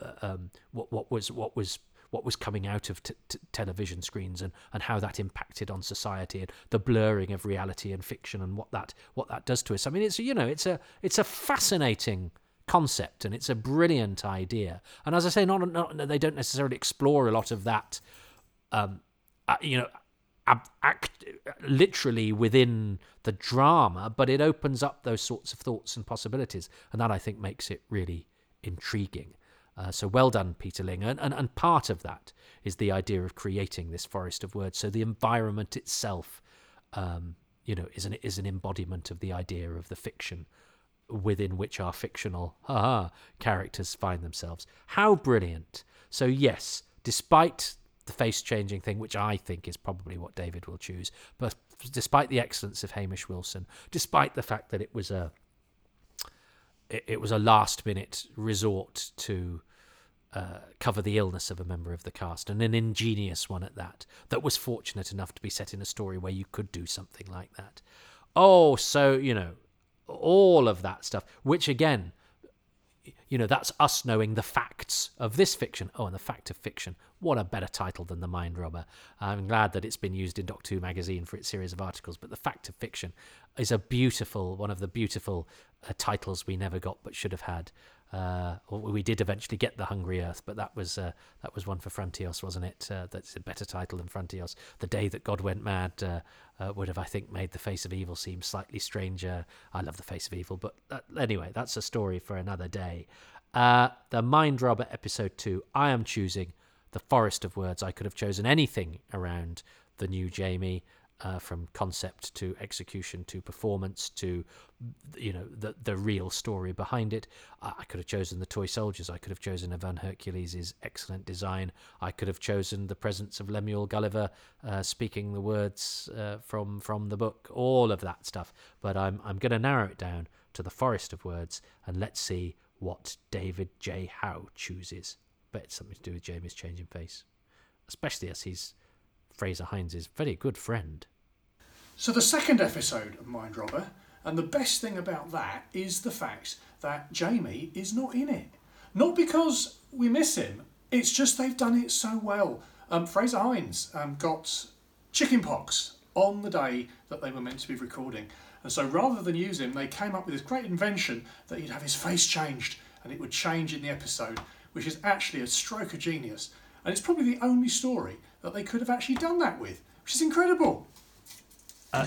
uh, um, what what was what was what was coming out of t- t- television screens and and how that impacted on society and the blurring of reality and fiction and what that what that does to us. I mean, it's you know, it's a it's a fascinating concept and it's a brilliant idea. And as I say, not, not they don't necessarily explore a lot of that, um, uh, you know. Act, literally within the drama, but it opens up those sorts of thoughts and possibilities, and that I think makes it really intriguing. Uh, so well done, Peter Ling, and, and and part of that is the idea of creating this forest of words. So the environment itself, um, you know, is an is an embodiment of the idea of the fiction within which our fictional haha, characters find themselves. How brilliant! So yes, despite the face-changing thing, which I think is probably what David will choose. But despite the excellence of Hamish Wilson, despite the fact that it was a it, it was a last-minute resort to uh, cover the illness of a member of the cast, and an ingenious one at that, that was fortunate enough to be set in a story where you could do something like that. Oh, so, you know, all of that stuff, which, again, you know, that's us knowing the facts of this fiction. Oh, and the fact of fiction. What a better title than The Mind Robber. I'm glad that it's been used in Doctor Who magazine for its series of articles, but The Fact of Fiction is a beautiful, one of the beautiful uh, titles we never got but should have had. Uh, we did eventually get The Hungry Earth, but that was uh, that was one for Frontios, wasn't it? Uh, that's a better title than Frontios. The Day That God Went Mad uh, uh, would have, I think, made The Face of Evil seem slightly stranger. I love The Face of Evil, but that, anyway, that's a story for another day. Uh, The Mind Robber, Episode two. I am choosing The Forest of Words. I could have chosen anything around the new Jamie. Uh, from concept to execution to performance to, you know, the the real story behind it. I could have chosen the toy soldiers. I could have chosen Ivan Hercules' excellent design. I could have chosen the presence of Lemuel Gulliver uh, speaking the words uh, from from the book. All of that stuff. But I'm I'm going to narrow it down to The Forest of Words, and let's see what David J. Howe chooses. Bet it's something to do with Jamie's changing face, especially as he's Fraser Hines' very good friend. So the second episode of Mind Robber, and the best thing about that is the fact that Jamie is not in it. Not because we miss him, it's just they've done it so well. Um, Fraser Hines um, got chickenpox on the day that they were meant to be recording. And so rather than use him, they came up with this great invention that he'd have his face changed and it would change in the episode, which is actually a stroke of genius. And it's probably the only story that they could have actually done that with, which is incredible. Uh,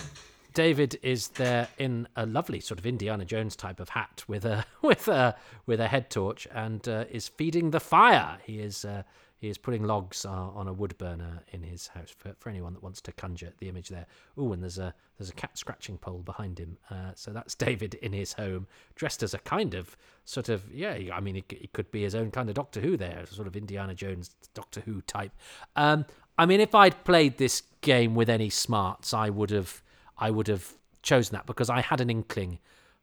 David is there in a lovely sort of Indiana Jones type of hat with a with a with a head torch and uh, is feeding the fire. He is uh, He is putting logs uh, on a wood burner in his house, for, for anyone that wants to conjure the image there. Oh, and there's a there's a cat scratching pole behind him. Uh, so that's David in his home, dressed as a kind of sort of, yeah, I mean, it, it could be his own kind of Doctor Who there, sort of Indiana Jones Doctor Who type. Um, I mean, if I'd played this game with any smarts, I would have I would have chosen that, because I had an inkling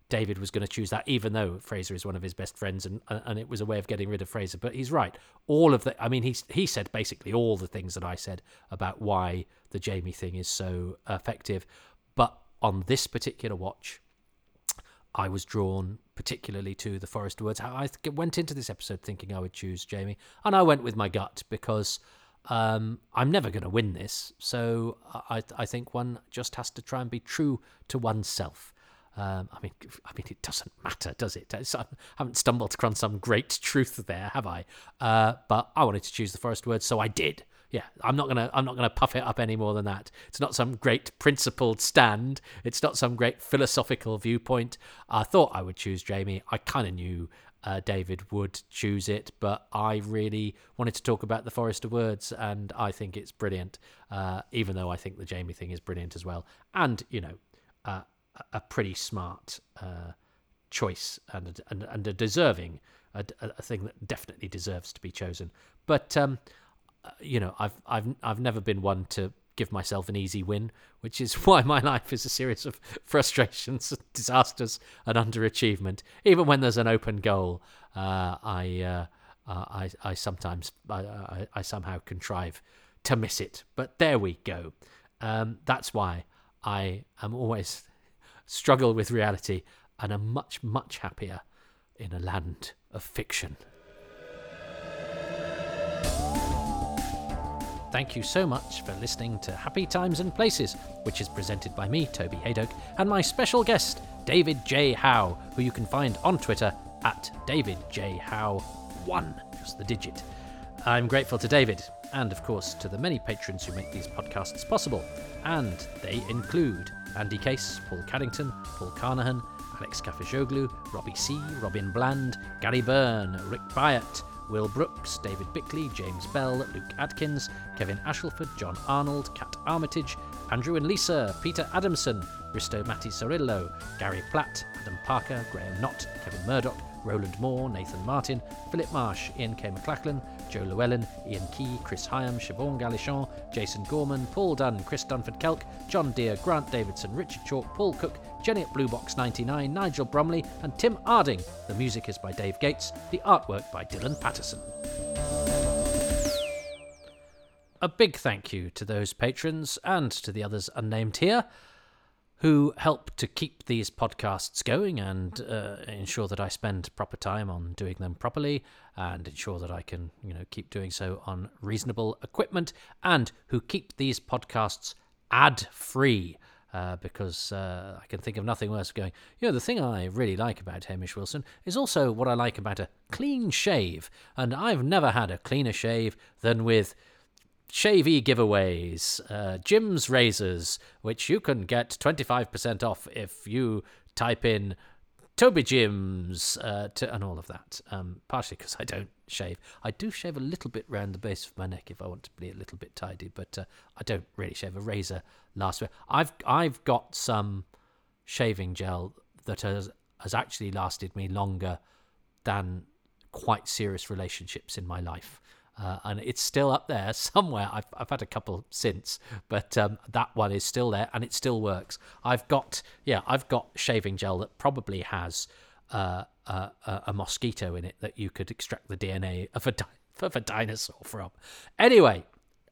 David was going to choose that, even though Fraser is one of his best friends, and and it was a way of getting rid of Fraser. But he's right. All of the, I mean, he he said basically all the things that I said about why the Jamie thing is so effective. But on this particular watch, I was drawn particularly to the Forest Words. I went into this episode thinking I would choose Jamie, and I went with my gut, because um, I'm never going to win this. So I I think one just has to try and be true to oneself. Um, I mean, I mean, it doesn't matter, does it? It's, I haven't stumbled upon some great truth there, have I? Uh, but I wanted to choose the Forest Words, so I did. Yeah, I'm not gonna, I'm not gonna puff it up any more than that. It's not some great principled stand. It's not some great philosophical viewpoint. I thought I would choose Jamie. I kind of knew Uh, David would choose it, but I really wanted to talk about the Forest of Words, and I think it's brilliant, uh, even though I think the Jamie thing is brilliant as well. And, you know, uh, a pretty smart uh, choice, and, and and a deserving, a, a thing that definitely deserves to be chosen. But, um, you know, I've, I've, I've never been one to give myself an easy win, which is why my life is a series of frustrations, disasters, and underachievement. Even when there's an open goal, uh, I, uh, I, I sometimes, I, I, I somehow contrive to miss it. But there we go. Um, that's why I am always struggle with reality, and am much, much happier in a land of fiction. Thank you so much for listening to Happy Times and Places, which is presented by me, Toby Hadoke, and my special guest, David J. Howe, who you can find on Twitter at David J Howe one, just the digit. I'm grateful to David, and of course to the many patrons who make these podcasts possible, and they include Andy Case, Paul Caddington, Paul Carnahan, Alex Kafajoglu, Robbie C., Robin Bland, Gary Byrne, Rick Byatt, Will Brooks, David Bickley, James Bell, Luke Adkins, Kevin Ashelford, John Arnold, Kat Armitage, Andrew and Lisa, Peter Adamson, Risto Matti Sorillo, Gary Platt, Adam Parker, Graham Knott, Kevin Murdoch, Roland Moore, Nathan Martin, Philip Marsh, Ian K. McLachlan, Joe Llewellyn, Ian Key, Chris Hyam, Siobhan Galichon, Jason Gorman, Paul Dunn, Chris Dunford-Kelk, John Deere, Grant Davidson, Richard Chalk, Paul Cook, Jenny at Blue Box ninety-nine, Nigel Bromley, and Tim Arding. The music is by Dave Gates, the artwork by Dylan Patterson. A big thank you to those patrons, and to the others unnamed here, who help to keep these podcasts going and uh, ensure that I spend proper time on doing them properly, and ensure that I can, you know, keep doing so on reasonable equipment, and who keep these podcasts ad-free. Uh, because uh, I can think of nothing worse than going, you know, the thing I really like about Hamish Wilson is also what I like about a clean shave. And I've never had a cleaner shave than with Shavey giveaways, uh, Jim's razors, which you can get twenty-five percent off if you type in Toby Jim's, uh, to, and all of that. Um, partially because I don't shave. I do shave a little bit round the base of my neck if I want to be a little bit tidy, but uh, I don't really shave. A razor lasts. I've I've got some shaving gel that has has actually lasted me longer than quite serious relationships in my life. Uh, and it's still up there somewhere. I've I've had a couple since, but um, that one is still there, and it still works. I've got yeah, I've got shaving gel that probably has uh, uh, a mosquito in it that you could extract the D N A of a di- of a dinosaur from. Anyway,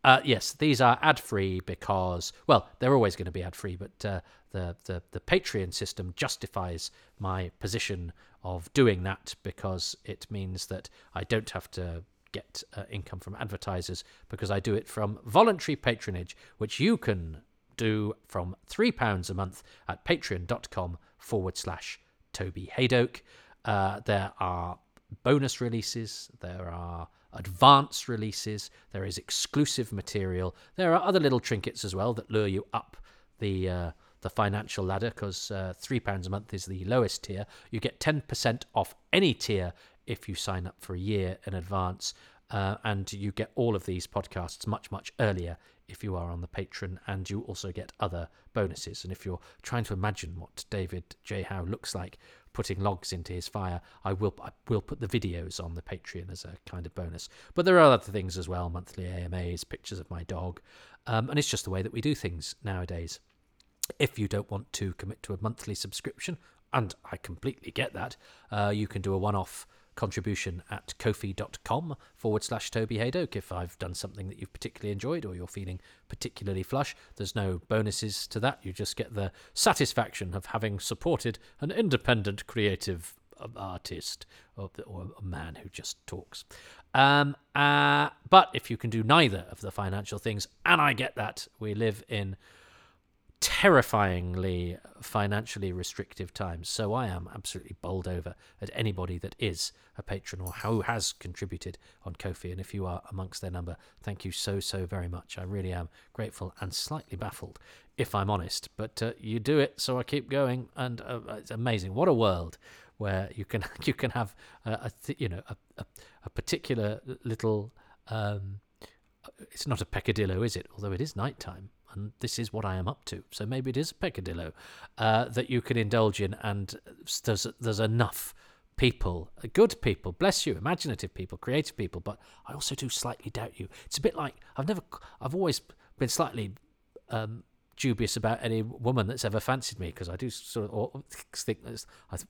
uh, yes, these are ad free because, well, they're always going to be ad free, but uh, the the the Patreon system justifies my position of doing that, because it means that I don't have to get uh, income from advertisers, because I do it from voluntary patronage, which you can do from three pounds a month at patreon.com forward slash Toby Hadoke. Uh, there are bonus releases, there are advance releases, there is exclusive material, there are other little trinkets as well that lure you up the uh, the financial ladder, because uh, three pounds a month is the lowest tier. You get ten percent off any tier if you sign up for a year in advance, Uh, and you get all of these podcasts much, much earlier if you are on the Patreon, and you also get other bonuses. And if you're trying to imagine what David J. Howe looks like putting logs into his fire, I will I will put the videos on the Patreon as a kind of bonus. But there are other things as well, monthly A M As, pictures of my dog, um, and it's just the way that we do things nowadays. If you don't want to commit to a monthly subscription, and I completely get that, uh, you can do a one-off contribution at ko-fi.com forward slash Toby Hadoke. If I've done something that you've particularly enjoyed or you're feeling particularly flush, there's no bonuses to that. You just get the satisfaction of having supported an independent creative artist or, or a man who just talks. Um, uh, but if you can do neither of the financial things, and I get that, we live in terrifyingly financially restrictive times, so I am absolutely bowled over at anybody that is a patron or who has contributed on Ko-fi, and if you are amongst their number, thank you so so very much. I really am grateful and slightly baffled, if I'm honest, but uh, you do it, so I keep going, and uh, it's amazing what a world where you can you can have a, a th- you know a, a, a particular little um it's not a peccadillo, is it? Although it is nighttime. And this is what I am up to. So maybe it is a peccadillo uh, that you can indulge in. And there's there's enough people, good people, bless you, imaginative people, creative people. But I also do slightly doubt you. It's a bit like I've never, I've always been slightly um, dubious about any woman that's ever fancied me, because I do sort of think,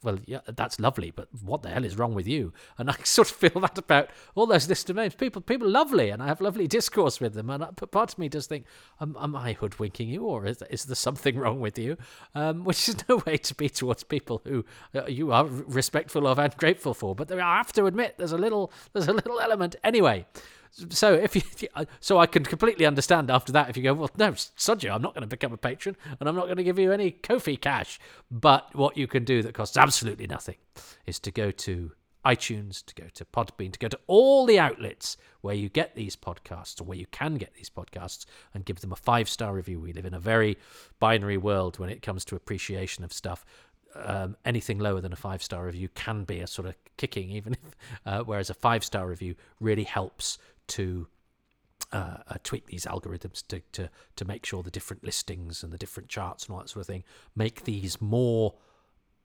well, yeah, that's lovely, but what the hell is wrong with you? And I sort of feel that about all those lists of names. People, people are lovely, and I have lovely discourse with them. And part of me does think, am, am I hoodwinking you, or is, is there something wrong with you? Um, which is no way to be towards people who you are respectful of and grateful for. But there, I have to admit, there's a little, there's a little element anyway. So if you, so I can completely understand after that if you go, well, no, Sodja, I'm not going to become a patron, and I'm not going to give you any Ko-fi cash. But what you can do that costs absolutely nothing is to go to iTunes, to go to Podbean, to go to all the outlets where you get these podcasts, or where you can get these podcasts, and give them a five-star review. We live in a very binary world when it comes to appreciation of stuff. Um, anything lower than a five-star review can be a sort of kicking, even if, uh, whereas a five-star review really helps to uh, uh, tweak these algorithms to, to to make sure the different listings and the different charts and all that sort of thing make these more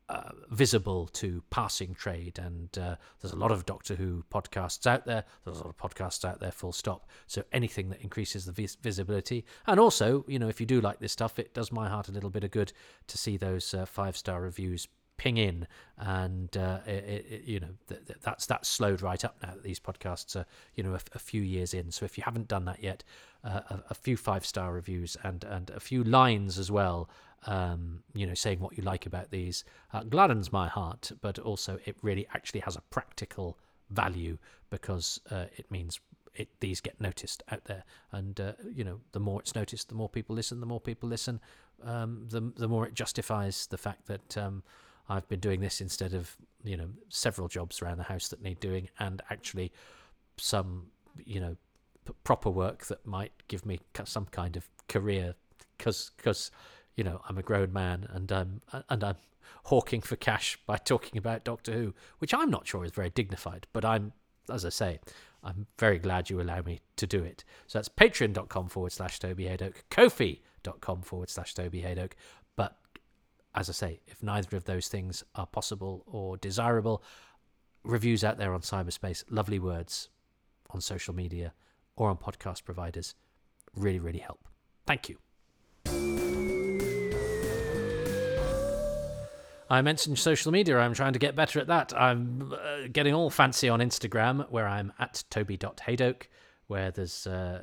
uh, visible to passing trade. And uh, there's a lot of Doctor Who podcasts out there. There's a lot of podcasts out there, full stop. So anything that increases the vis- visibility. And also, you know, if you do like this stuff, it does my heart a little bit of good to see those uh, five-star reviews ping in, and uh, it, it, you know th- th- that's that's slowed right up now that these podcasts are you know a, f- a few years in. So if you haven't done that yet, uh, a, a few five star reviews and and a few lines as well, um, you know, saying what you like about these uh, gladdens my heart, but also it really actually has a practical value, because uh, it means it these get noticed out there, and uh, you know the more it's noticed, the more people listen, the more people listen, um, the the more it justifies the fact that. Um, I've been doing this instead of, you know, several jobs around the house that need doing, and actually some, you know, p- proper work that might give me some kind of career, because, because, you know, I'm a grown man, and I'm, and I'm hawking for cash by talking about Doctor Who, which I'm not sure is very dignified, but I'm, as I say, I'm very glad you allow me to do it. So that's patreon.com forward slash Toby Hadoke, ko-fi.com forward slash Toby Hadoke. But as I say, if neither of those things are possible or desirable, reviews out there on cyberspace, lovely words on social media or on podcast providers really, really help. Thank you. I mentioned social media. I'm trying to get better at that. I'm uh, getting all fancy on Instagram, where I'm at toby dot hadoke, where there's uh,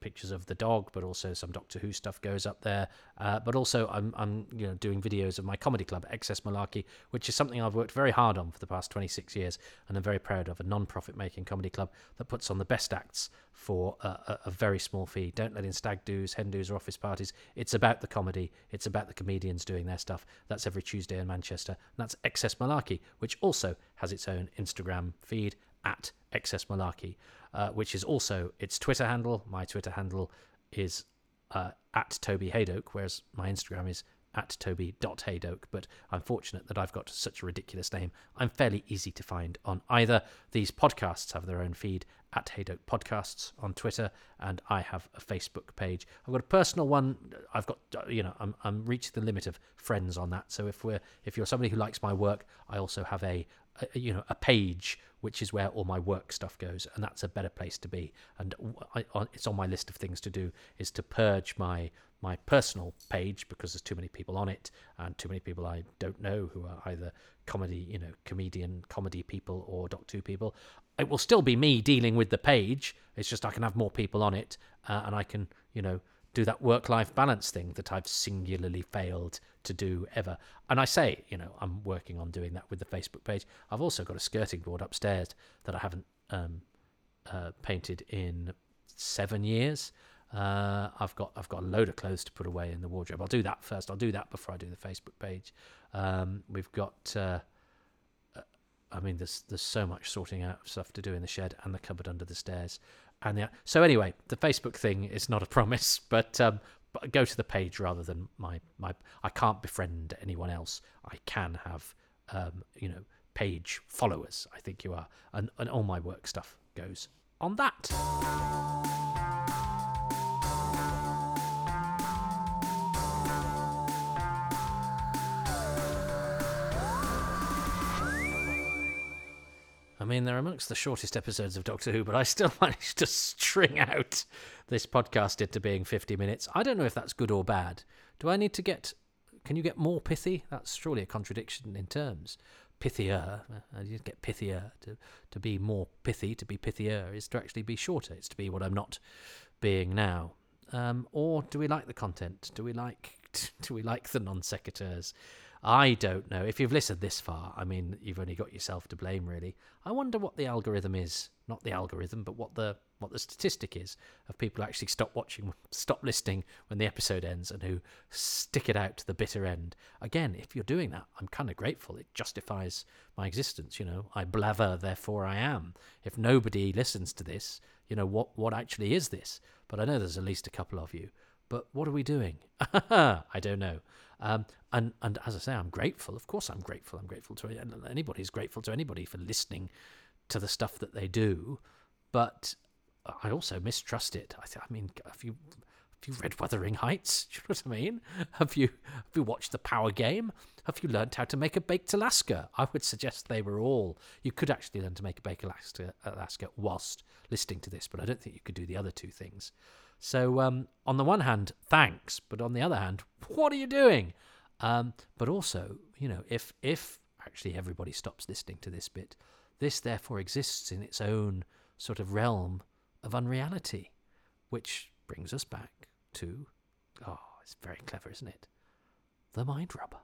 pictures of the dog, but also some Doctor Who stuff goes up there. Uh, but also I'm, I'm you know, doing videos of my comedy club, Excess Malarkey, which is something I've worked very hard on for the past twenty-six years, and I'm very proud of, a non-profit making comedy club that puts on the best acts for a, a, a very small fee. Don't let in stag do's, hen do's, or office parties. It's about the comedy. It's about the comedians doing their stuff. That's every Tuesday in Manchester. And that's Excess Malarkey, which also has its own Instagram feed, at Excess Malarkey, uh, which is also its Twitter handle. My Twitter handle is uh, at Toby Hadoke, whereas my Instagram is at toby dot hadoke. But I'm fortunate that I've got such a ridiculous name. I'm fairly easy to find on either. These podcasts have their own feed, at Hadoke Podcasts on Twitter, and I have a Facebook page. I've got a personal one. I've got, you know, I'm I'm reaching the limit of friends on that. So if we're if you're somebody who likes my work, I also have a, a you know a page which is where all my work stuff goes, and that's a better place to be. And I, it's on my list of things to do is to purge my my personal page because there's too many people on it and too many people I don't know who are either comedy, you know, comedian, comedy people or Doctor Who people. It will still be me dealing with the page. It's just I can have more people on it uh, and I can, you know, do that work-life balance thing that I've singularly failed to do ever. And I say, you know, I'm working on doing that with the Facebook page. I've also got a skirting board upstairs that I haven't um, uh, painted in seven years. Uh, I've got I've got a load of clothes to put away in the wardrobe. I'll do that first. I'll do that before I do the Facebook page. Um, we've got... Uh, I mean, there's there's so much sorting out of stuff to do in the shed and the cupboard under the stairs, and the, so anyway, the Facebook thing is not a promise, but um, but go to the page rather than my my. I can't befriend anyone else. I can have um, you know page followers. I think you are, and and all my work stuff goes on that. I mean, they're amongst the shortest episodes of Doctor Who, but I still managed to string out this podcast into being fifty minutes. I don't know if that's good or bad. Do I need to get... Can you get more pithy? That's surely a contradiction in terms. Pithier. I need to get pithier. To, to be more pithy, to be pithier, is to actually be shorter. It's to be what I'm not being now. Um, or do we like the content? Do we like, do we like the non-secateurs? I don't know. If you've listened this far, I mean, you've only got yourself to blame, really. I wonder what the algorithm is. Not the algorithm, but what the what the statistic is of people who actually stop watching, stop listening when the episode ends and who stick it out to the bitter end. Again, if you're doing that, I'm kind of grateful. It justifies my existence, you know. I blather, therefore I am. If nobody listens to this, you know, what, what actually is this? But I know there's at least a couple of you. But what are we doing? I don't know. Um, and, and as I say, I'm grateful. Of course I'm grateful. I'm grateful to anybody's grateful to anybody for listening to the stuff that they do. But I also mistrust it. I, th- I mean, have you, have you read Wuthering Heights? Do you know what I mean? Have you, have you watched The Power Game? Have you learned how to make a Baked Alaska? I would suggest they were all. You could actually learn to make a Baked Alaska, Alaska whilst listening to this, but I don't think you could do the other two things. So um, on the one hand, thanks, but on the other hand, what are you doing? Um, but also, you know, if if actually everybody stops listening to this bit, this therefore exists in its own sort of realm of unreality, which brings us back to, oh, it's very clever, isn't it? The Mind Robber.